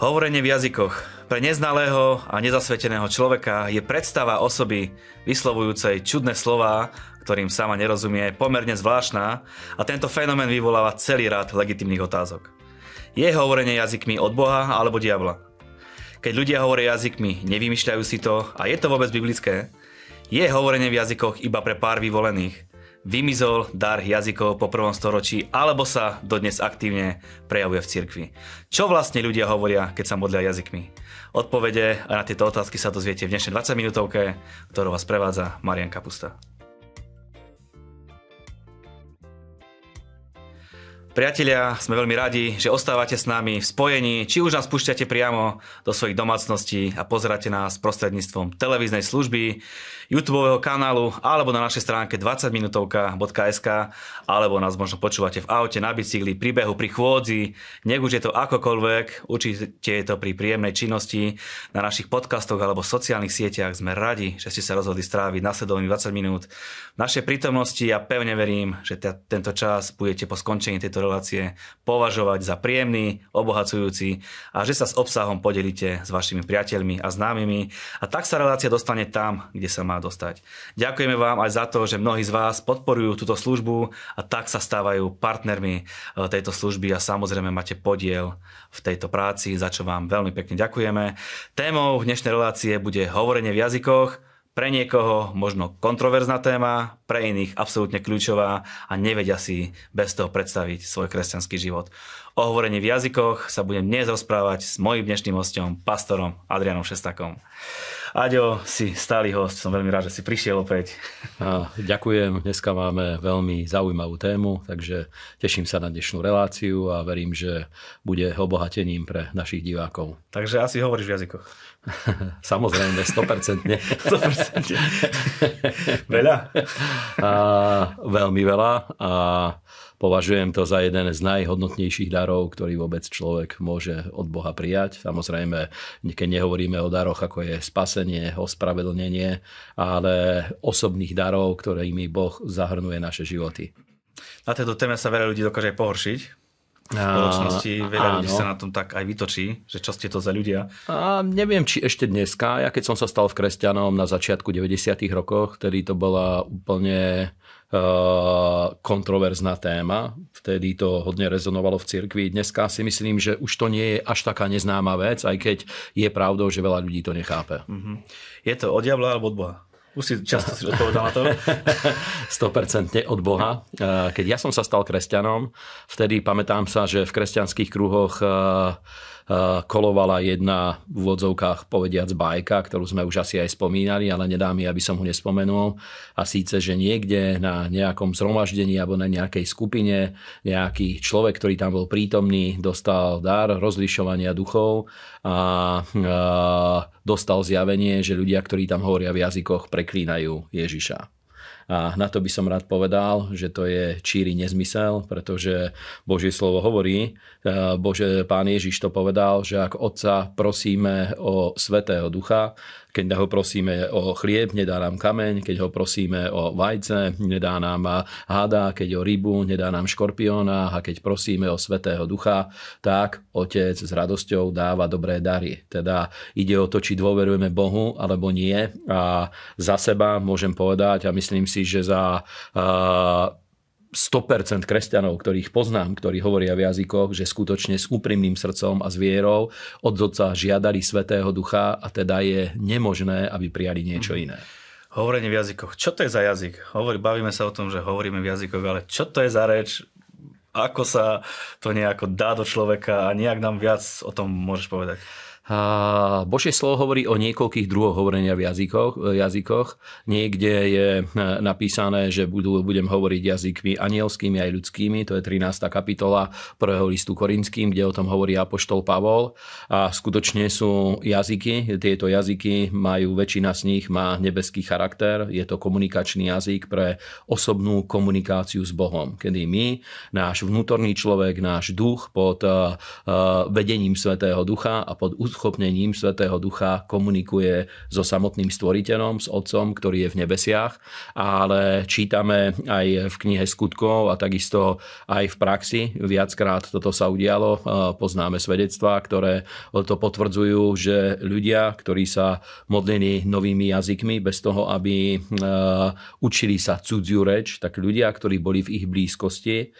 Hovorenie v jazykoch. Pre neznalého a nezasveteného človeka je predstava osoby vyslovujúcej čudné slová, ktorým sama nerozumie, pomerne zvláštna a tento fenomén vyvoláva celý rád legitímnych otázok. Je hovorenie jazykmi od Boha alebo diabla? Keď ľudia hovoria jazykmi, nevymýšľajú si to a je to vôbec biblické? Je hovorenie v jazykoch iba pre pár vyvolených? Vymizol dar jazykov po 1. storočí alebo sa dodnes aktívne prejavuje v cirkvi? Čo vlastne ľudia hovoria, keď sa modlia jazykmi? Odpovede na tieto otázky sa dozviete v dnešnej 20-minútovke, ktorú vás prevádza Marian Kapusta. Priatelia, sme veľmi radi, že ostávate s nami v spojení, či už nás púšťate priamo do svojich domácností a pozeráte nás prostredníctvom televíznej služby, YouTubeového kanálu alebo na našej stránke 20minutovka.sk, alebo nás možno počúvate v aute, na bicykli, pri behu, pri chôdzi, nech už je to akokoľvek, určite je to pri príjemnej činnosti, na našich podcastoch alebo sociálnych sieťach. Sme radi, že ste sa rozhodli stráviť nasledovných 20 minút v našej prítomnosti a ja pevne verím, že tento čas budete po skončení tejto relácie považovať za príjemný, obohacujúci a že sa s obsahom podelíte s vašimi priateľmi a známymi a tak sa relácia dostane tam, kde sa má dostať. Ďakujeme vám aj za to, že mnohí z vás podporujú túto službu a tak sa stávajú partnermi tejto služby a samozrejme máte podiel v tejto práci, za čo vám veľmi pekne ďakujeme. Témou dnešnej relácie bude hovorenie v jazykoch. Pre niekoho možno kontroverzná téma, pre iných absolútne kľúčová a nevedia si bez toho predstaviť svoj kresťanský život. O hovorení v jazykoch sa budem dnes rozprávať s mojím dnešným hosťom, pastorom Adriánom Šestakom. Aďo, si stály host, som veľmi rád, že si prišiel opäť. Ďakujem, dneska máme veľmi zaujímavú tému, takže teším sa na dnešnú reláciu a verím, že bude obohatením pre našich divákov. Takže asi hovoríš v jazykoch. Samozrejme, 100%. 100%. Veľa? Veľmi veľa a považujem to za jeden z najhodnotnejších darov, ktorý vôbec človek môže od Boha prijať. Samozrejme, keď nehovoríme o daroch, ako je spasenie, ospravedlnenie, ale osobných darov, ktorými Boh zahrnuje naše životy. Na tejto téme sa veľa ľudí dokáže pohoršiť. V spoločnosti veľa ľudí sa na tom tak aj vytočí, že čo ste to za ľudia. Neviem, či ešte dneska. Ja keď som sa stal kresťanom na začiatku 90. rokov, vtedy to bola úplne kontroverzná téma. Vtedy to hodne rezonovalo v cirkvi. Dneska si myslím, že už to nie je až taká neznáma vec, aj keď je pravdou, že veľa ľudí to nechápe. Je to od diabla alebo od Boha? Už si často si odpovedal na to. 100% od Boha. Keď ja som sa stal kresťanom, vtedy pamätám sa, že v kresťanských kruhoch kolovala jedna v úvodzovkách povediac bajka, ktorú sme už asi aj spomínali, ale nedá mi, aby som ho nespomenul. A síce, že niekde na nejakom zhromaždení alebo na nejakej skupine nejaký človek, ktorý tam bol prítomný, dostal dar rozlišovania duchov a dostal zjavenie, že ľudia, ktorí tam hovoria v jazykoch, preklínajú Ježiša. A na to by som rád povedal, že to je číri nezmysel, pretože Božie slovo hovorí, Pán Ježiš to povedal, že ak Otca prosíme o Svätého Ducha, keď ho prosíme o chlieb, nedá nám kameň, keď ho prosíme o vajce, nedá nám hada, keď o rybu, nedá nám škorpióna a keď prosíme o Svätého Ducha, tak Otec s radosťou dáva dobré dary. Teda ide o to, či dôverujeme Bohu alebo nie. A za seba môžem povedať a myslím si, že za 100% kresťanov, ktorých poznám, ktorí hovoria v jazykoch, že skutočne s úprimným srdcom a s vierou od Otca žiadali Svätého Ducha a teda je nemožné, aby prijali niečo iné. Hovorenie v jazykoch. Čo to je za jazyk? Bavíme sa o tom, že hovoríme v jazykoch, ale čo to je za reč? Ako sa to nejako dá do človeka a nejak nám viac o tom môžeš povedať? Božie slovo hovorí o niekoľkých druhoch hovorenia v jazykoch. Niekde je napísané, že budem hovoriť jazykmi anielskými aj ľudskými. To je 13. kapitola 1. listu Korinským, kde o tom hovorí apoštol Pavol. A skutočne sú jazyky. Tieto jazyky majú, väčšina z nich má nebeský charakter. Je to komunikačný jazyk pre osobnú komunikáciu s Bohom. Kedy my, náš vnútorný človek, náš duch pod vedením Svätého Ducha a pod uschopnením Svätého Ducha komunikuje so samotným Stvoriteľom, s Otcom, ktorý je v nebesiach, ale čítame aj v knihe Skutkov a takisto aj v praxi. Viackrát toto sa udialo, poznáme svedectvá, ktoré to potvrdzujú, že ľudia, ktorí sa modlili novými jazykmi bez toho, aby učili sa cudziu reč, tak ľudia, ktorí boli v ich blízkosti,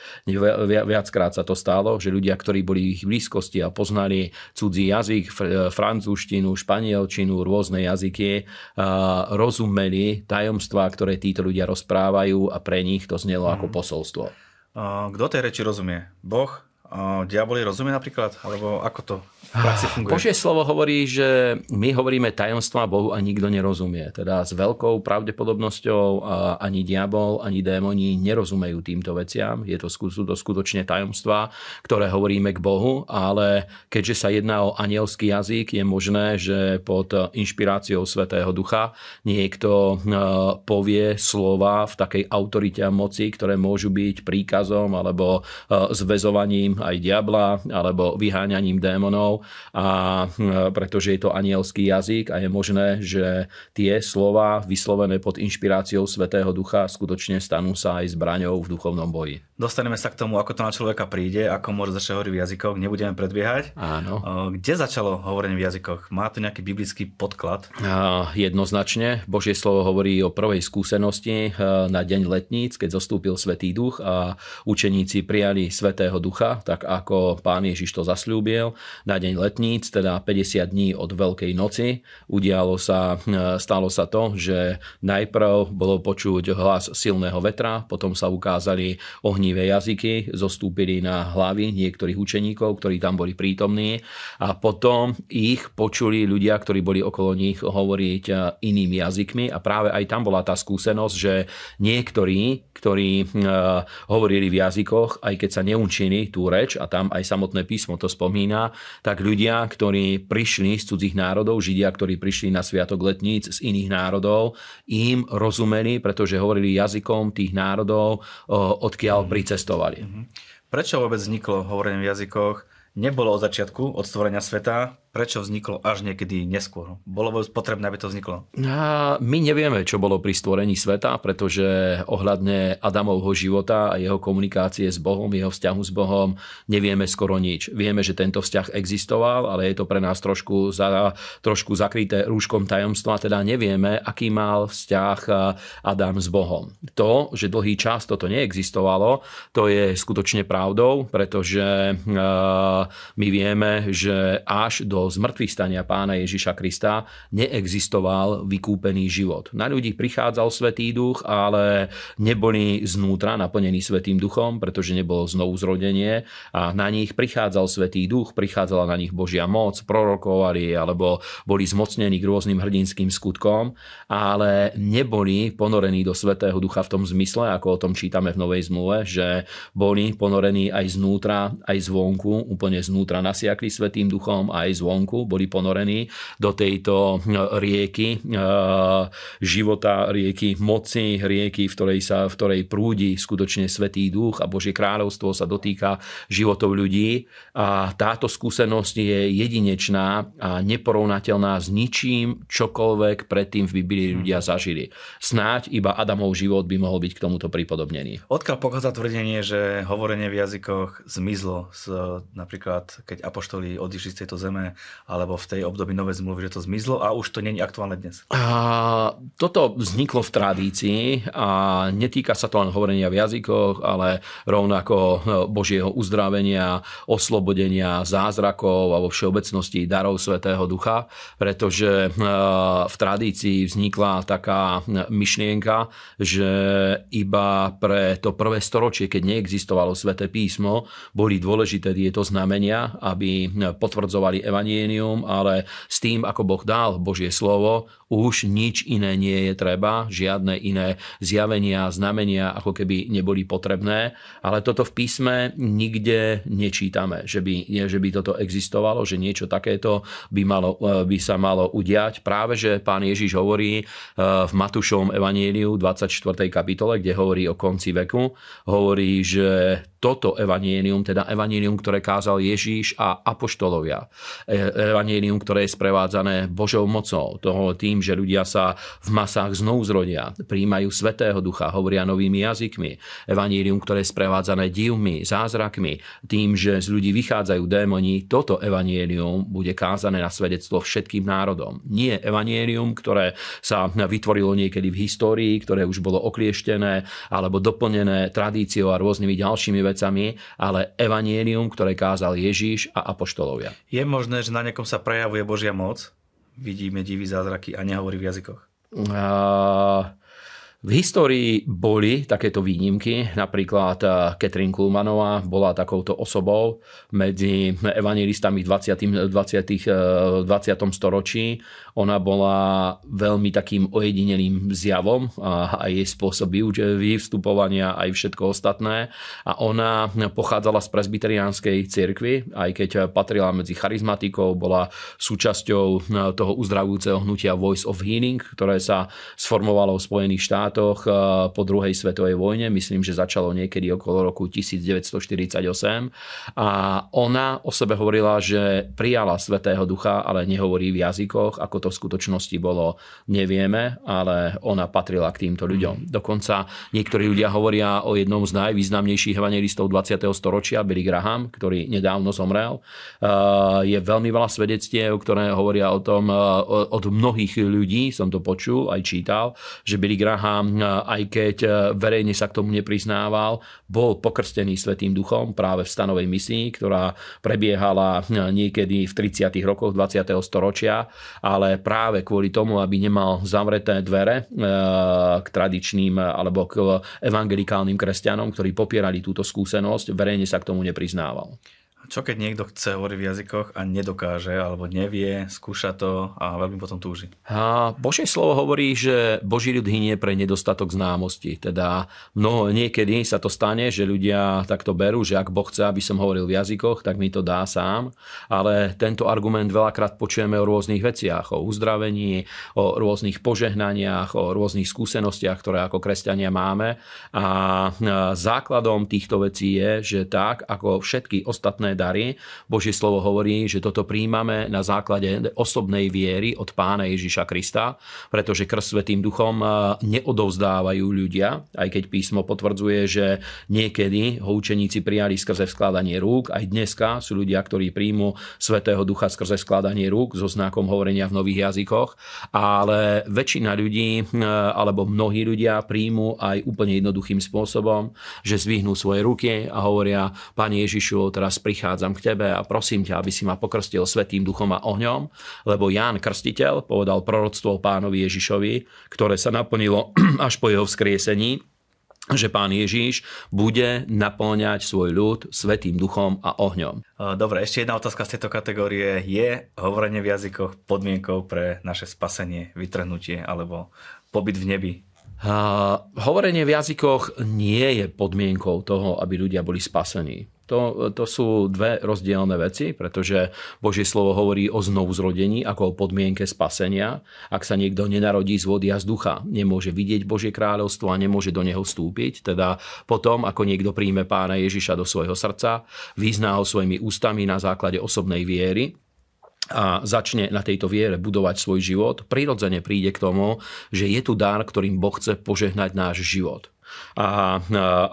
viackrát sa to stalo, že ľudia, ktorí boli v ich blízkosti a poznali cudzí jazyk, francúzštinu, španielčinu, rôzne jazyky, rozumeli tajomstvá, ktoré títo ľudia rozprávajú a pre nich to znelo ako posolstvo. Kto tej reči rozumie? Boh? Diabol rozumie napríklad? Alebo ako to v praxi funguje? Božie slovo hovorí, že my hovoríme tajomstvá Bohu a nikto nerozumie. Teda s veľkou pravdepodobnosťou ani diabol, ani démoni nerozumejú týmto veciam. Sú to skutočne tajomstvá, ktoré hovoríme k Bohu, ale keďže sa jedná o anielský jazyk, je možné, že pod inšpiráciou Svätého Ducha niekto povie slova v takej autorite a moci, ktoré môžu byť príkazom alebo zväzovaním aj diabla, alebo vyháňaním démonov, a pretože je to anielský jazyk a je možné, že tie slova vyslovené pod inšpiráciou Svätého Ducha skutočne stanú sa aj zbraňou v duchovnom boji. Dostaneme sa k tomu, ako to na človeka príde, ako môže začať hovoriť v jazykoch, nebudeme predbiehať. Áno. Kde začalo hovorenie v jazykoch? Má to nejaký biblický podklad? Jednoznačne. Božie slovo hovorí o prvej skúsenosti na deň letníc, keď zostúpil Svätý Duch a učeníci prijali Svätého Ducha, tak ako Pán Ježiš to zasľúbil, na deň letníc, teda 50 dní od Veľkej noci. Stalo sa to, že najprv bolo počuť hlas silného vetra, potom sa ukázali ohnivé jazyky, zostúpili na hlavy niektorých učeníkov, ktorí tam boli prítomní, a potom ich počuli ľudia, ktorí boli okolo nich, hovoriť inými jazykmi, a práve aj tam bola tá skúsenosť, že niektorí, ktorí hovorili v jazykoch, aj keď sa neunčili tú reč, a tam aj samotné písmo to spomína, tak ľudia, ktorí prišli z cudzích národov, Židia, ktorí prišli na sviatok letníc z iných národov, im rozumeli, pretože hovorili jazykom tých národov, odkiaľ pricestovali. Prečo vôbec vzniklo hovorenie v jazykoch? Nebolo od začiatku, od stvorenia sveta. Prečo vzniklo až niekedy neskôr? Bolo potrebné, aby to vzniklo? My nevieme, čo bolo pri stvorení sveta, pretože ohľadne Adamovho života a jeho komunikácie s Bohom, jeho vzťahu s Bohom, nevieme skoro nič. Vieme, že tento vzťah existoval, ale je to pre nás trošku zakryté rúškom tajomstva, teda nevieme, aký mal vzťah Adam s Bohom. To, že dlhý čas toto neexistovalo, to je skutočne pravdou, pretože my vieme, že až do zmŕtvychstania Pána Ježiša Krista neexistoval vykúpený život. Na ľudí prichádzal Svätý Duch, ale neboli znútra naplnení Svätým Duchom, pretože nebolo znovuzrodenie, a na nich prichádzal Svätý Duch, prichádzala na nich Božia moc, prorokovali alebo boli zmocnení k rôznym hrdinským skutkom, ale neboli ponorení do Svätého Ducha v tom zmysle, ako o tom čítame v Novej zmluve, že boli ponorení aj znútra, aj zvonku, úplne znútra nasiakli Svätým Duchom, aj zvonku boli ponorení do tejto rieky života, rieky moci, rieky, v ktorej prúdi skutočne Svätý Duch a Božie kráľovstvo sa dotýka životov ľudí. A táto skúsenosť je jedinečná a neporovnateľná s ničím, čokoľvek predtým v Biblii ľudia zažili. Snáď iba Adamov život by mohol byť k tomuto pripodobnený. Odkiaľ pochádza tvrdenie, že hovorenie v jazykoch zmizlo, napríklad keď apoštoli odišli z tejto zeme, alebo v tej období Novej zmluvy, že to zmizlo a už to nie je aktuálne dnes? Toto vzniklo v tradícii a netýka sa to len hovorenia v jazykoch, ale rovnako Božieho uzdravenia, oslobodenia, zázrakov a vo všeobecnosti darov Svätého Ducha, pretože v tradícii vznikla taká myšlienka, že iba pre to prvé storočie, keď neexistovalo Sväté písmo, boli dôležité tieto znamenia, aby potvrdzovali evanjelium, ale s tým, ako Boh dal Božie slovo, už nič iné nie je treba, žiadne iné zjavenia, znamenia ako keby neboli potrebné, ale toto v písme nikde nečítame, že by toto existovalo, že niečo takéto by sa malo udiať. Práve že Pán Ježiš hovorí v Matúšovom evanjeliu 24. kapitole, kde hovorí o konci veku, hovorí, že toto evanjelium, teda evanjelium, ktoré kázal Ježíš a apoštolovia. Evanjelium, ktoré je sprevádzané Božou mocou, toho tým, že ľudia sa v masách znovu zrodia, prijímajú Svätého Ducha, hovoria novými jazykmi. Evanjelium, ktoré je sprevádzané divmi, zázrakmi, tým, že z ľudí vychádzajú démoni. Toto evanjelium bude kázané na svedectvo všetkým národom. Nie evanjelium, ktoré sa vytvorilo niekedy v histórii, ktoré už bolo oklieštené alebo doplnené tradíciou a rôznymi ďalšími vecami, ale evanjelium, ktoré kázal Ježíš a apoštolovia. Je možné, že na niekom sa prejavuje Božia moc? Vidíme divy, zázraky a nehovorí v jazykoch. V histórii boli takéto výnimky, napríklad Catherine Kulmanová bola takouto osobou medzi evanjelistami v 20. storočí. Ona bola veľmi takým ojedinelým zjavom a jej spôsob vyvstupovania aj všetko ostatné. A ona pochádzala z presbyteriánskej cirkvi, aj keď patrila medzi charizmatikou, bola súčasťou toho uzdravujúceho hnutia Voice of Healing, ktoré sa sformovalo v Spojených štátoch po druhej svetovej vojne, myslím, že začalo niekedy okolo roku 1948, a ona o sebe hovorila, že prijala Svätého Ducha, ale nehovorí v jazykoch, ako to v skutočnosti bolo, nevieme, ale ona patrila k týmto ľuďom. Dokonca niektorí ľudia hovoria o jednom z najvýznamnejších evanjelistov 20. storočia, Billy Graham, ktorý nedávno zomrel. Je veľmi veľa svedectiev, ktoré hovoria o tom, od mnohých ľudí som to počul, aj čítal, že Billy Graham, aj keď verejne sa k tomu nepriznával, bol pokrstený Svätým Duchom práve v stanovej misii, ktorá prebiehala niekedy v 30. rokoch 20. storočia, ale práve kvôli tomu, aby nemal zavreté dvere k tradičným alebo k evangelikálnym kresťanom, ktorí popierali túto skúsenosť, verejne sa k tomu nepriznával. Čo keď niekto chce hovoriť v jazykoch a nedokáže, alebo nevie, skúša to a veľmi potom túži? Božie slovo hovorí, že Boží ľud hynie pre nedostatok známosti. Teda niekedy sa to stane, že ľudia takto berú, že ak Boh chce, aby som hovoril v jazykoch, tak mi to dá sám. Ale tento argument veľakrát počujeme o rôznych veciach, o uzdravení, o rôznych požehnaniach, o rôznych skúsenostiach, ktoré ako kresťania máme. A základom týchto vecí je, že tak ako všetky ostatné dary, Božie slovo hovorí, že toto príjmame na základe osobnej viery od Pána Ježiša Krista, pretože krst Svätým Duchom neodovzdávajú ľudia, aj keď písmo potvrdzuje, že niekedy ho učeníci prijali skrze vskladanie rúk, aj dneska sú ľudia, ktorí príjmu Svätého Ducha skrze vskladanie rúk so znakom hovorenia v nových jazykoch, ale väčšina ľudí, alebo mnohí ľudia príjmu aj úplne jednoduchým spôsobom, že zvihnú svoje ruky a hovoria: Pane Ježišu, teraz prichádzam k tebe a prosím ťa, aby si ma pokrstil Svätým Duchom a ohňom, lebo Ján Krstiteľ povedal proroctvo Pánovi Ježišovi, ktoré sa naplnilo až po jeho vzkriesení, že Pán Ježiš bude naplňať svoj ľud Svätým Duchom a ohňom. Dobre, ešte jedna otázka z tejto kategórie. Je hovorenie v jazykoch podmienkou pre naše spasenie, vytrhnutie alebo pobyt v nebi? Hovorenie v jazykoch nie je podmienkou toho, aby ľudia boli spasení. To sú dve rozdielne veci, pretože Božie slovo hovorí o znovuzrodení ako o podmienke spasenia. Ak sa niekto nenarodí z vody a z ducha, nemôže vidieť Božie kráľovstvo a nemôže do neho vstúpiť. Teda potom, ako niekto príjme Pána Ježiša do svojho srdca, vyzná ho svojimi ústami na základe osobnej viery a začne na tejto viere budovať svoj život, prirodzene príde k tomu, že je tu dar, ktorým Boh chce požehnať náš život. A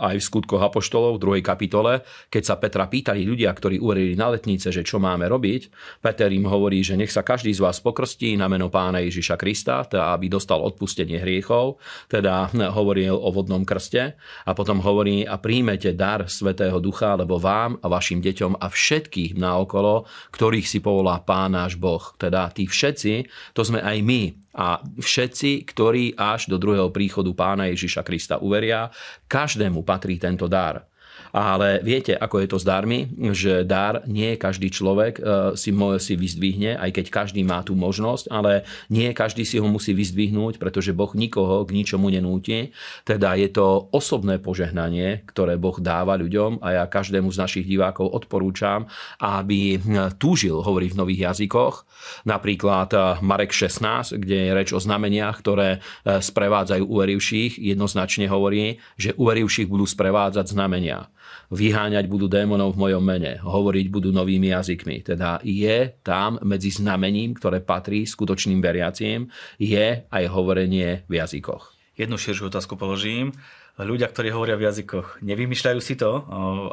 aj v Skutkoch apoštolov v 2. kapitole, keď sa Petra pýtali ľudia, ktorí uverili na letnice, že čo máme robiť, Peter im hovorí, že nech sa každý z vás pokrstí na meno Pána Ježiša Krista, teda aby dostal odpustenie hriechov, teda hovoril o vodnom krste, a potom hovorí: a príjmete dar Svätého Ducha, lebo vám a vašim deťom a všetkých naokolo, ktorých si povolá Pán náš Boh. Teda tí všetci, to sme aj my. A všetci, ktorí až do druhého príchodu Pána Ježiša Krista uveria, každému patrí tento dar. Ale viete, ako je to s darmi, že dar nie každý človek si vyzdvihne, aj keď každý má tú možnosť, ale nie každý si ho musí vyzdvihnúť, pretože Boh nikoho k ničomu nenúti. Teda je to osobné požehnanie, ktoré Boh dáva ľuďom, a ja každému z našich divákov odporúčam, aby túžil hovoriť v nových jazykoch. Napríklad Marek 16, kde je reč o znameniach, ktoré sprevádzajú uverivších, jednoznačne hovorí, že uverivších budú sprevádzať znamenia. Boha. Vyháňať budú démonov v mojom mene, hovoriť budú novými jazykmi. Teda je tam medzi znamením, ktoré patrí skutočným veriacím, je aj hovorenie v jazykoch. Jednu širšiu otázku položím. Ľudia, ktorí hovoria v jazykoch, nevymýšľajú si to,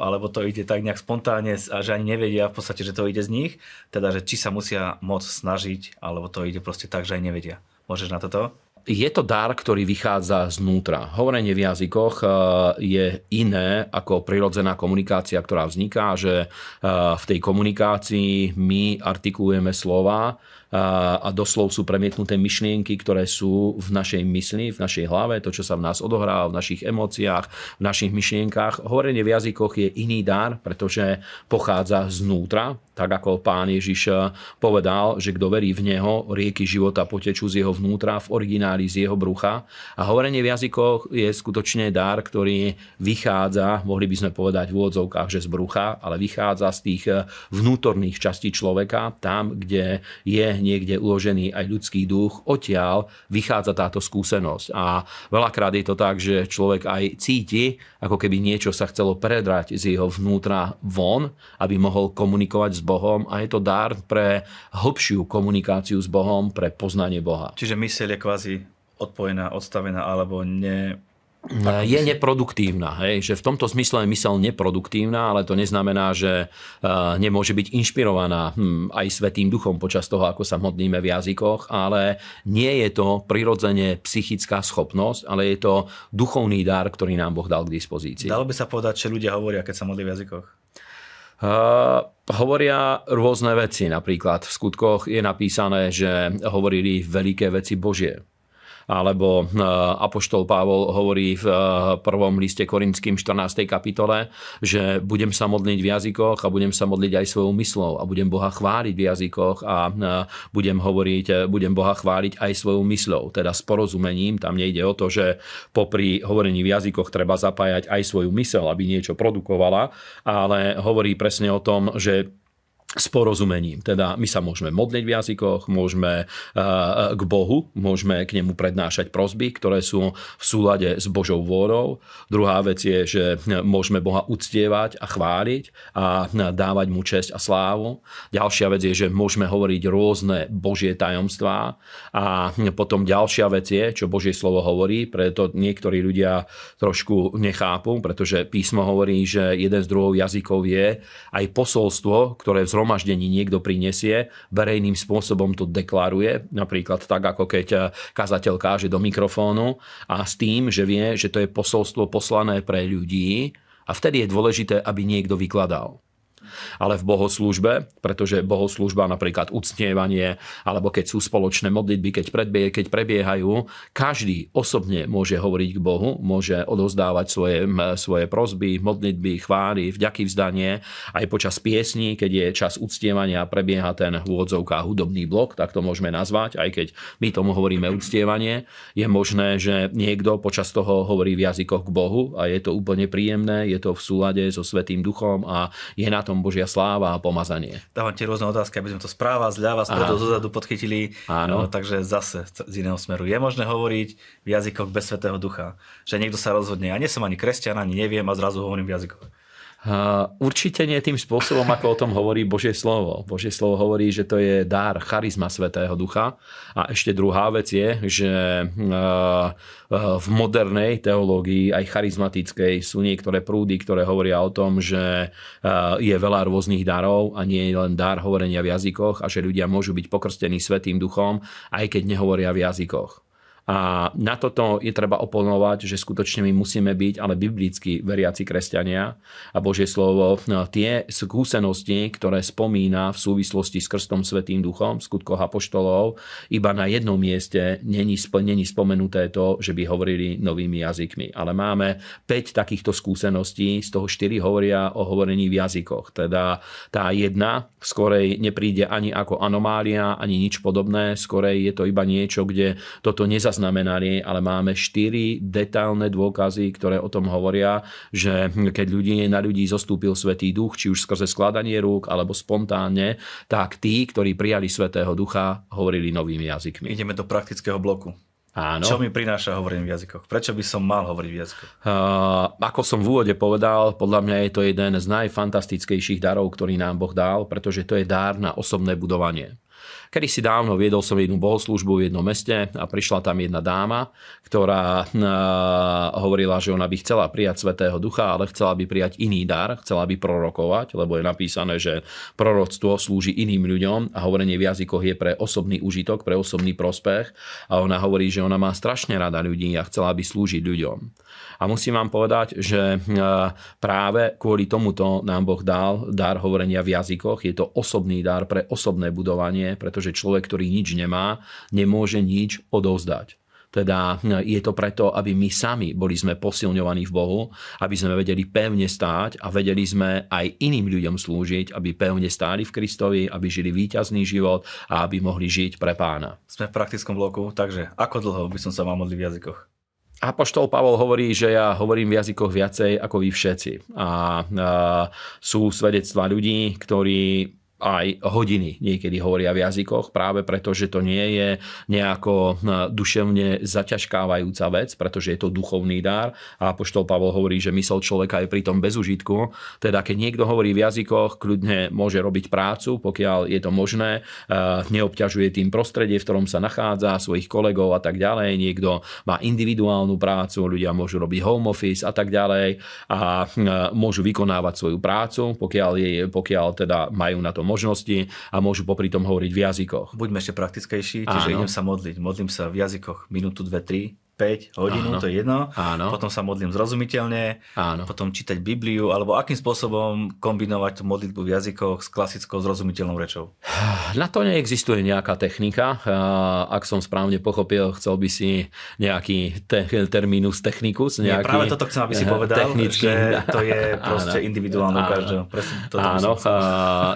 alebo to ide tak nejak spontánne a že ani nevedia v podstate, že to ide z nich? Teda, že či sa musia moc snažiť, alebo to ide proste tak, že aj nevedia. Môžeš na toto? Je to dar, ktorý vychádza znútra. Hovorenie v jazykoch je iné ako prirodzená komunikácia, ktorá vzniká, že v tej komunikácii my artikulujeme slova a doslov sú premietnuté myšlienky, ktoré sú v našej mysli, v našej hlave, to, čo sa v nás odohrá, v našich emóciách, v našich myšlienkách. Hovorenie v jazykoch je iný dar, pretože pochádza znútra. Tak ako Pán Ježiš povedal, že kto verí v Neho, rieky života potečú z jeho vnútra, v origináli z jeho brucha. A hovorenie v jazykoch je skutočne dar, ktorý vychádza, mohli by sme povedať v úvodzovkách, že z brucha, ale vychádza z tých vnútorných častí človeka, tam, kde je niekde uložený aj ľudský duch, odtiaľ vychádza táto skúsenosť. A veľakrát je to tak, že človek aj cíti, ako keby niečo sa chcelo predrať z jeho vnútra von, aby mohol komunikovať s Bohom, a je to dar pre hlbšiu komunikáciu s Bohom, pre poznanie Boha. Čiže myseľ je kvázi odpojená, odstavená, alebo nie... Je neproduktívna. Hej? Že v tomto zmysle je myseľ neproduktívna, ale to neznamená, že nemôže byť inšpirovaná aj Svätým Duchom počas toho, ako sa modlíme v jazykoch, ale nie je to prirodzene psychická schopnosť, ale je to duchovný dar, ktorý nám Boh dal k dispozícii. Dalo by sa povedať, že ľudia hovoria, keď sa modlí v jazykoch? Hovoria rôzne veci. Napríklad v Skutkoch je napísané, že hovorili veľké veci Božie. Alebo apoštol Pavol hovorí v prvom liste Korinským 14. kapitole, že budem sa modliť v jazykoch a budem sa modliť aj svojou myslou a budem Boha chváliť v jazykoch a budem Boha chváliť aj svojou myslou. Teda s porozumením, tam nejde o to, že popri hovorení v jazykoch treba zapájať aj svoju mysel, aby niečo produkovala, ale hovorí presne o tom, že s porozumením. Teda my sa môžeme modliť v jazykoch, môžeme k Bohu, môžeme k nemu prednášať prosby, ktoré sú v súlade s Božou vôľou. Druhá vec je, že môžeme Boha uctievať a chváliť a dávať mu česť a slávu. Ďalšia vec je, že môžeme hovoriť rôzne Božie tajomstvá. A potom ďalšia vec je, čo Božie slovo hovorí, preto niektorí ľudia trošku nechápu, pretože písmo hovorí, že jeden z druhov jazykov je aj posolstvo, ktoré v zhromaždení niekto prinesie, verejným spôsobom to deklaruje, napríklad tak, ako keď kazateľ káže do mikrofónu, a s tým, že vie, že to je posolstvo poslané pre ľudí, a vtedy je dôležité, aby niekto vykladal. Ale v bohoslúžbe, pretože bohoslúžba, napríklad uctievanie, alebo keď sú spoločné modlitby, keď prebiehajú, každý osobne môže hovoriť k Bohu, môže odovzdávať svoje prosby, modlitby, chvály, vďaky, vzdanie. Aj počas piesní, keď je čas uctievania, prebieha ten v úvodzovkách hudobný blok, tak to môžeme nazvať, aj keď my tomu hovoríme uctievanie. Je možné, že niekto počas toho hovorí v jazykoch k Bohu a je to úplne príjemné, je to v súlade so Svätým Duchom a je na tom Božia sláva a pomazanie. Dávam tie rôzne otázky, aby sme to správa, zľava, spredu, zozadu podchytili. Áno. No, takže zase z iného smeru. Je možné hovoriť v jazykoch bez Svätého Ducha? Že niekto sa rozhodne, ja nie som ani kresťan, ani neviem a zrazu hovorím v jazykoch. Určite nie tým spôsobom, ako o tom hovorí Božie slovo. Božie slovo hovorí, že to je dar, charizma Svätého Ducha. A ešte druhá vec je, že v modernej teológii, aj charizmatickej, sú niektoré prúdy, ktoré hovoria o tom, že je veľa rôznych darov a nie je len dar hovorenia v jazykoch a že ľudia môžu byť pokrstení Svätým Duchom, aj keď nehovoria v jazykoch. A na toto je treba oponovať, že skutočne my musíme byť ale biblicky veriaci kresťania a Božie slovo tie skúsenosti, ktoré spomína v súvislosti s krstom Svätým Duchom v Skutkoch apoštolov, iba na jednom mieste není spomenuté to, že by hovorili novými jazykmi. Ale máme 5 takýchto skúseností, z toho 4 hovoria o hovorení v jazykoch. Teda tá jedna skorej nepríde ani ako anomália, ani nič podobné, skorej je to iba niečo, kde toto nezaznamenali, ale máme 4 detailné dôkazy, ktoré o tom hovoria, že keď na ľudí zostúpil Svätý Duch, či už skrze skladanie rúk, alebo spontánne, tak tí, ktorí prijali Svätého Ducha, hovorili novými jazykmi. Ideme do praktického bloku. Áno. Čo mi prináša hovorenie v jazykoch? Prečo by som mal hovoriť v jazykoch? Ako som v úvode povedal, podľa mňa je to jeden z najfantastickejších darov, ktorý nám Boh dal, pretože to je dar na osobné budovanie. Kedy si dávno viedol som jednu bohoslúžbu v jednom meste a prišla tam jedna dáma, ktorá hovorila, že ona by chcela prijať Svätého Ducha, ale chcela by prijať iný dar, chcela by prorokovať, lebo je napísané, že proroctvo slúži iným ľuďom a hovorenie v jazykoch je pre osobný užitok, pre osobný prospech. A ona hovorí, že ona má strašne rada ľudí a chcela by slúžiť ľuďom. A musím vám povedať, že práve kvôli tomuto nám Boh dal dar hovorenia v jazykoch. Je to osobný dar pre osobné budovanie, pretože že človek, ktorý nič nemá, nemôže nič odovzdať. Teda je to preto, aby my sami boli sme posilňovaní v Bohu, aby sme vedeli pevne stáť a vedeli sme aj iným ľuďom slúžiť, aby pevne stáli v Kristovi, aby žili víťazný život a aby mohli žiť pre Pána. Sme v praktickom bloku, takže ako dlho by som sa mal modliť v jazykoch? Apoštol Pavol hovorí, že ja hovorím v jazykoch viacej ako vy všetci. A sú svedectvá ľudí, ktorí aj hodiny niekedy hovoria v jazykoch, práve preto, že to nie je nejako duševne zaťažkávajúca vec, pretože je to duchovný dar. A apoštol Pavol hovorí, že mysel človeka je pritom bez užitku. Teda keď niekto hovorí v jazykoch, kľudne môže robiť prácu, pokiaľ je to možné, neobťažuje tým prostredie, v ktorom sa nachádza, svojich kolegov a tak ďalej. Niekto má individuálnu prácu, ľudia môžu robiť home office a tak ďalej a môžu vykonávať svoju prácu, pokiaľ teda majú na to možnosti a môžu popri tom hovoriť v jazykoch. Buďme ešte praktickejší, čiže idem sa modliť. Modlím sa v jazykoch minútu, dve, tri, 5 hodinu, to je jedno. Áno. Potom sa modlím zrozumiteľne, áno. Potom čítať Bibliu, alebo akým spôsobom kombinovať tú modlitbu v jazykoch s klasickou zrozumiteľnou rečou? Na to neexistuje nejaká technika. Ak som správne pochopil, chcel by si nejaký terminus technicus. Nejaký... Nie, práve toto chcem, aby si povedal, technicky, že to je proste individuálne u každého. Áno,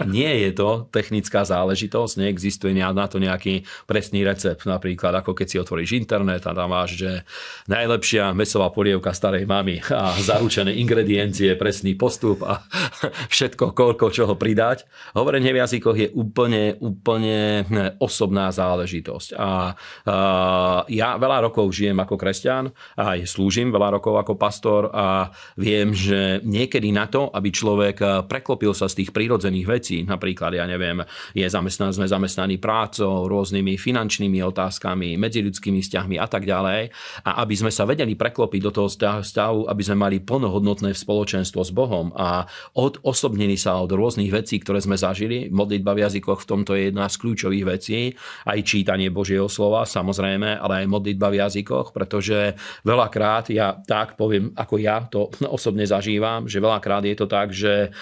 nie je to technická záležitosť, neexistuje na to nejaký presný recept. Napríklad, ako keď si otvoríš internet a tam máš, že najlepšia mäsová polievka starej mamy a zaručené ingrediencie, presný postup a všetko, koľko čoho pridať. Hovorenie v jazykoch je úplne osobná záležitosť. A ja veľa rokov žijem ako kresťan, aj slúžim veľa rokov ako pastor a viem, že niekedy na to, aby človek preklopil sa z tých prírodzených vecí, napríklad, ja neviem, sme zamestnaní prácou, rôznymi finančnými otázkami, medziľudskými vzťahmi a tak ďalej, a aby sme sa vedeli preklopiť do toho stavu, aby sme mali plnohodnotné spoločenstvo s Bohom a odosobnili sa od rôznych vecí, ktoré sme zažili. Modlitba v jazykoch v tomto je jedna z kľúčových vecí, aj čítanie Božieho slova, samozrejme, ale aj modlitba v jazykoch, pretože veľakrát, ja tak poviem, ako ja to osobne zažívam, že veľakrát je to tak, že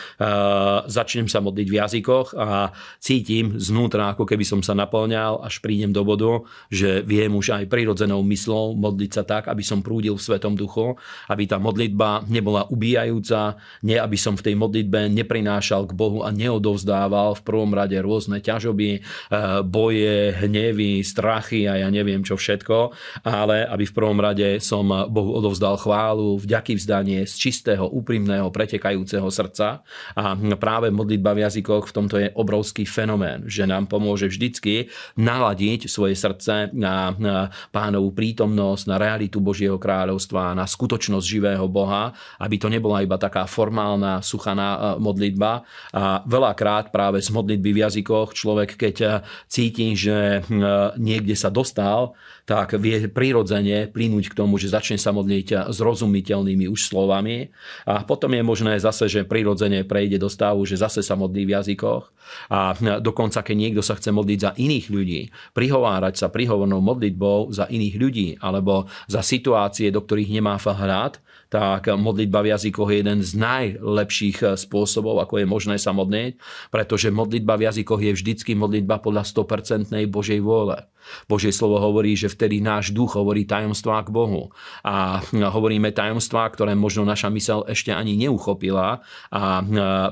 začnem sa modliť v jazykoch a cítim znútra, ako keby som sa naplňal, až prídem do bodu, že viem už aj prirodzenou myslou modliť sa tak, aby som prúdil v Svätom Duchu, aby tá modlitba nebola ubíjajúca, nie aby som v tej modlitbe neprinášal k Bohu a neodovzdával v prvom rade rôzne ťažoby, boje, hnevy, strachy a ja neviem čo všetko, ale aby v prvom rade som Bohu odovzdal chválu, vďaky vzdanie z čistého, úprimného, pretekajúceho srdca. A práve modlitba v jazykoch v tomto je obrovský fenomén, že nám pomôže vždycky naladiť svoje srdce na Pánovu prítomnosť, na realitu Božieho kráľovstva, na skutočnosť živého Boha, aby to nebola iba taká formálna, suchá modlitba. A veľakrát práve z modlitby v jazykoch človek, keď cíti, že niekde sa dostal, tak vie prirodzene plynúť k tomu, že začne sa modliť zrozumiteľnými už slovami. A potom je možné zase, že prirodzene prejde do stavu, že zase sa modlí v jazykoch. A dokonca, keď niekto sa chce modliť za iných ľudí, prihovárať sa prihovornou modlitbou za iných ľudí alebo za situácie, do ktorých nemá vhľad, tak modlitba v jazykoch je jeden z najlepších spôsobov, ako je možné sa modliť, pretože modlitba v jazykoch je vždycky modlitba podľa 100% Božej vôle. Božie slovo hovorí, že vtedy náš duch hovorí tajomstvá k Bohu. A hovoríme tajomstvá, ktoré možno naša myseľ ešte ani neuchopila. A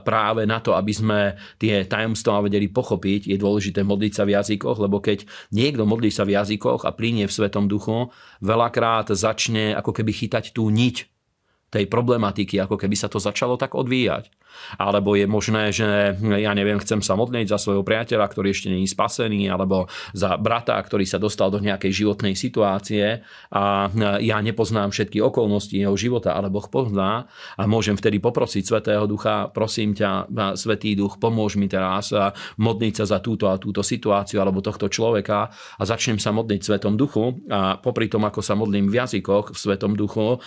práve na to, aby sme tie tajomstvá vedeli pochopiť, je dôležité modliť sa v jazykoch, lebo keď niekto modlí sa v jazykoch a plynie v Svätom Duchu, veľakrát začne ako keby chytať tú niť tej problematiky, ako keby sa to začalo tak odvíjať. Alebo je možné, že ja neviem, chcem sa modliť za svojho priateľa, ktorý ešte nie je spasený, alebo za brata, ktorý sa dostal do nejakej životnej situácie a ja nepoznám všetky okolnosti jeho života, ale Boh pozná a môžem vtedy poprosiť Svätého Ducha, prosím ťa, Svätý Duch, pomôž mi teraz modliť sa za túto a túto situáciu alebo tohto človeka a začnem sa modliť v Svätom Duchu a popri tom, ako sa modlím v jazykoch v Svätom Duchu,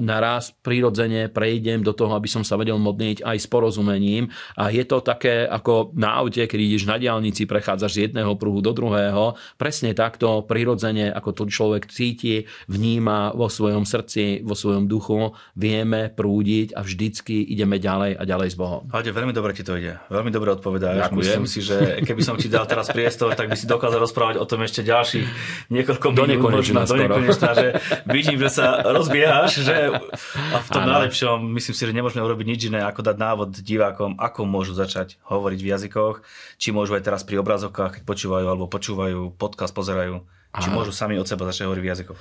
naraz prirodzene prejdem do toho, aby som sa vedel modliť aj s porozumením a je to také ako na aute, keď ideš na diaľnici, prechádzaš z jedného pruhu do druhého, presne takto prirodzene, ako to človek cíti, vníma vo svojom srdci, vo svojom duchu, vieme prúdiť a vždycky ideme ďalej a ďalej s Bohom. Hade, veľmi dobre ti to ide, veľmi dobre odpovedáš. Myslím si, že keby som ti dal teraz priestor, tak by si dokázal rozprávať o tom ešte ďalších niekoľko minút, možno do nekonečna, že vidím, že sa rozbiehaš, že a v tom najlepšom, myslím si, že nemôžeme urobiť nič iné, ako dať návod divákom, ako môžu začať hovoriť v jazykoch, či môžu aj teraz pri obrazovkách, keď počúvajú alebo počúvajú podcast, pozerajú. Či môžu sami od seba začať hovoriť v jazykoch?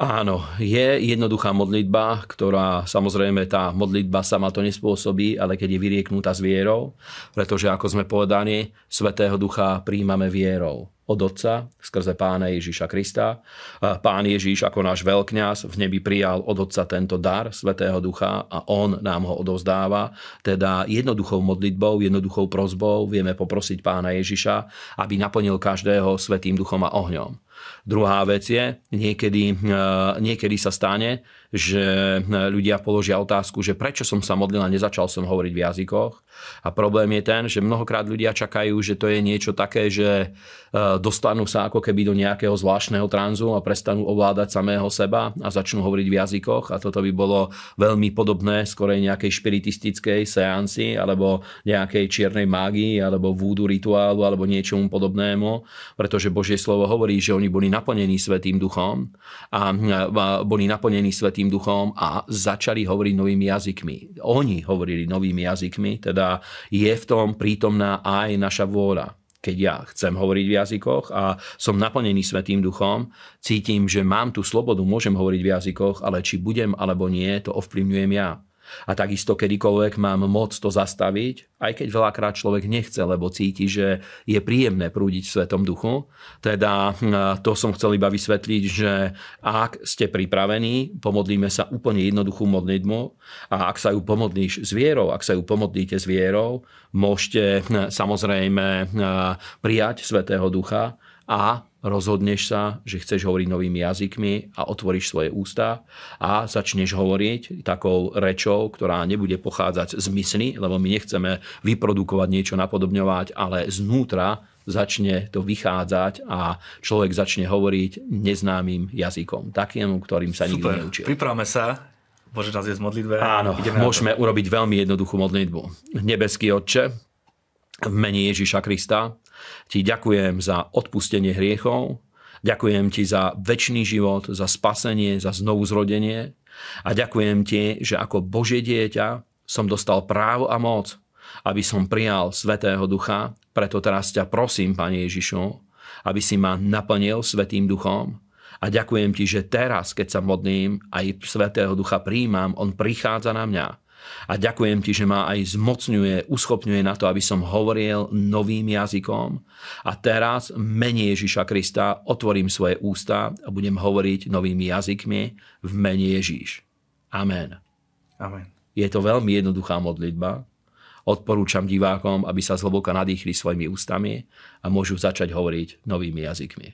Áno, je jednoduchá modlitba, ktorá samozrejme tá modlitba sama to nespôsobí, ale keď je vyrieknutá s vierou, pretože ako sme povedali, Svätého Ducha príjmame vierou od Otca, skrze Pána Ježiša Krista. Pán Ježiš ako náš veľkňaz v nebi prijal od Otca tento dar Svätého Ducha a on nám ho odovzdáva. Teda jednoduchou modlitbou, jednoduchou prosbou vieme poprosiť Pána Ježiša, aby naplnil každého Svätým Duchom a ohňom. Druhá vec je, niekedy sa stane, že ľudia položia otázku, že prečo som sa modlil a nezačal som hovoriť v jazykoch. A problém je ten, že mnohokrát ľudia čakajú, že to je niečo také, že dostanú sa ako keby do nejakého zvláštneho tranzu a prestanú ovládať samého seba a začnú hovoriť v jazykoch. A toto by bolo veľmi podobné skorej nejakej špiritistickej seanci alebo nejakej čiernej mágii alebo vúdu rituálu alebo niečomu podobnému, pretože Božie slovo hovorí, že oni boli naplnení Svätým Duchom a začali hovoriť novými jazykmi. Oni hovorili novými jazykmi, teda je v tom prítomná aj naša vôľa. Keď ja chcem hovoriť v jazykoch a som naplnený Svätým Duchom, cítim, že mám tú slobodu, môžem hovoriť v jazykoch, ale či budem alebo nie, to ovplyvňujem ja. A takisto kedykoľvek mám moc to zastaviť, aj keď veľakrát človek nechce, lebo cíti, že je príjemné prúdiť v Svätom Duchu. Teda to som chcel iba vysvetliť, že ak ste pripravení, pomodlíme sa úplne jednoduchú modlitbu a ak sa ju pomodlíš s vierou, ak sa ju pomodlíte s vierou, môžete samozrejme prijať Svätého Ducha a rozhodneš sa, že chceš hovoriť novými jazykmi a otvoríš svoje ústa a začneš hovoriť takou rečou, ktorá nebude pochádzať z mysli, lebo my nechceme vyprodukovať niečo, napodobňovať, ale znútra začne to vychádzať a človek začne hovoriť neznámym jazykom, takým, ktorým sa nikto neučil. Pripravme sa. Bože nás je z modlitbe. Áno, môžeme urobiť veľmi jednoduchú modlitbu. Nebeský Otče, v mene Ježiša Krista ti ďakujem za odpustenie hriechov, ďakujem ti za večný život, za spasenie, za znovuzrodenie a ďakujem ti, že ako Božie dieťa som dostal právo a moc, aby som prijal Svätého Ducha. Preto teraz ťa prosím, Pane Ježišu, aby si ma naplnil Svätým Duchom. A ďakujem ti, že teraz, keď sa modlím, aj Svätého Ducha prijímam, on prichádza na mňa. A ďakujem ti, že ma aj zmocňuje, uschopňuje na to, aby som hovoril novým jazykom. A teraz v mene Ježiša Krista otvorím svoje ústa a budem hovoriť novými jazykmi v mene Ježiš. Amen. Amen. Je to veľmi jednoduchá modlitba. Odporúčam divákom, aby sa zhlboka nadýchli svojimi ústami a môžu začať hovoriť novými jazykmi.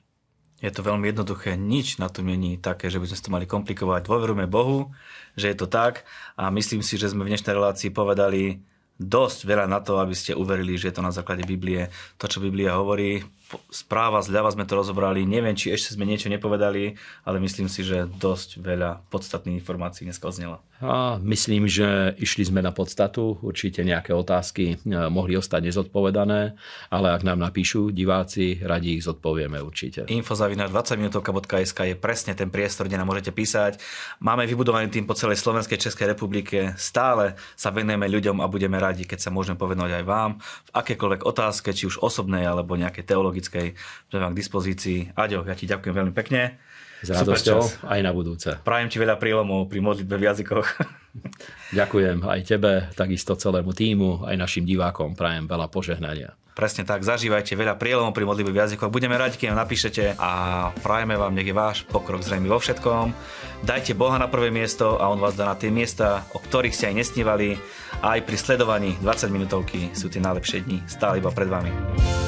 Je to veľmi jednoduché, nič na tom není také, že by sme to mali komplikovať. Dôverujme Bohu, že je to tak a myslím si, že sme v dnešnej relácii povedali dosť veľa na to, aby ste uverili, že je to na základe Biblie. To, čo Biblia hovorí, správa zľava sme to rozobrali, neviem, či ešte sme niečo nepovedali, ale myslím si, že dosť veľa podstatných informácií dneska odznelo. A myslím, že išli sme na podstatu, určite nejaké otázky mohli ostať nezodpovedané, ale ak nám napíšu diváci, radi ich zodpovieme určite. info@20minutovka.sk je presne ten priestor, kde nám môžete písať. Máme vybudovaný tým po celej Slovenskej Českej republike. Stále sa venujeme ľuďom a budeme radi, keď sa môžeme povedať aj vám v akékoľvek otázke, či už osobnej alebo nejakej teologickej, že mám k dispozícii. Aďo, ja ti ďakujem veľmi pekne. S radosťou aj na budúce. Prajem ti veľa prílomov pri modlitbe v jazykoch. Ďakujem aj tebe, takisto celému tímu, aj našim divákom prajem veľa požehnania. Presne tak, zažívajte veľa prielomov pri modlitbe v jazykoch. Budeme radi, keď nám napíšete a prajeme vám, nech je váš pokrok zrejme vo všetkom. Dajte Boha na prvé miesto a on vás dá na tie miesta, o ktorých ste aj nesnívali. Aj pri sledovaní 20 minútovky sú tie najlepšie dni stále iba pred vami.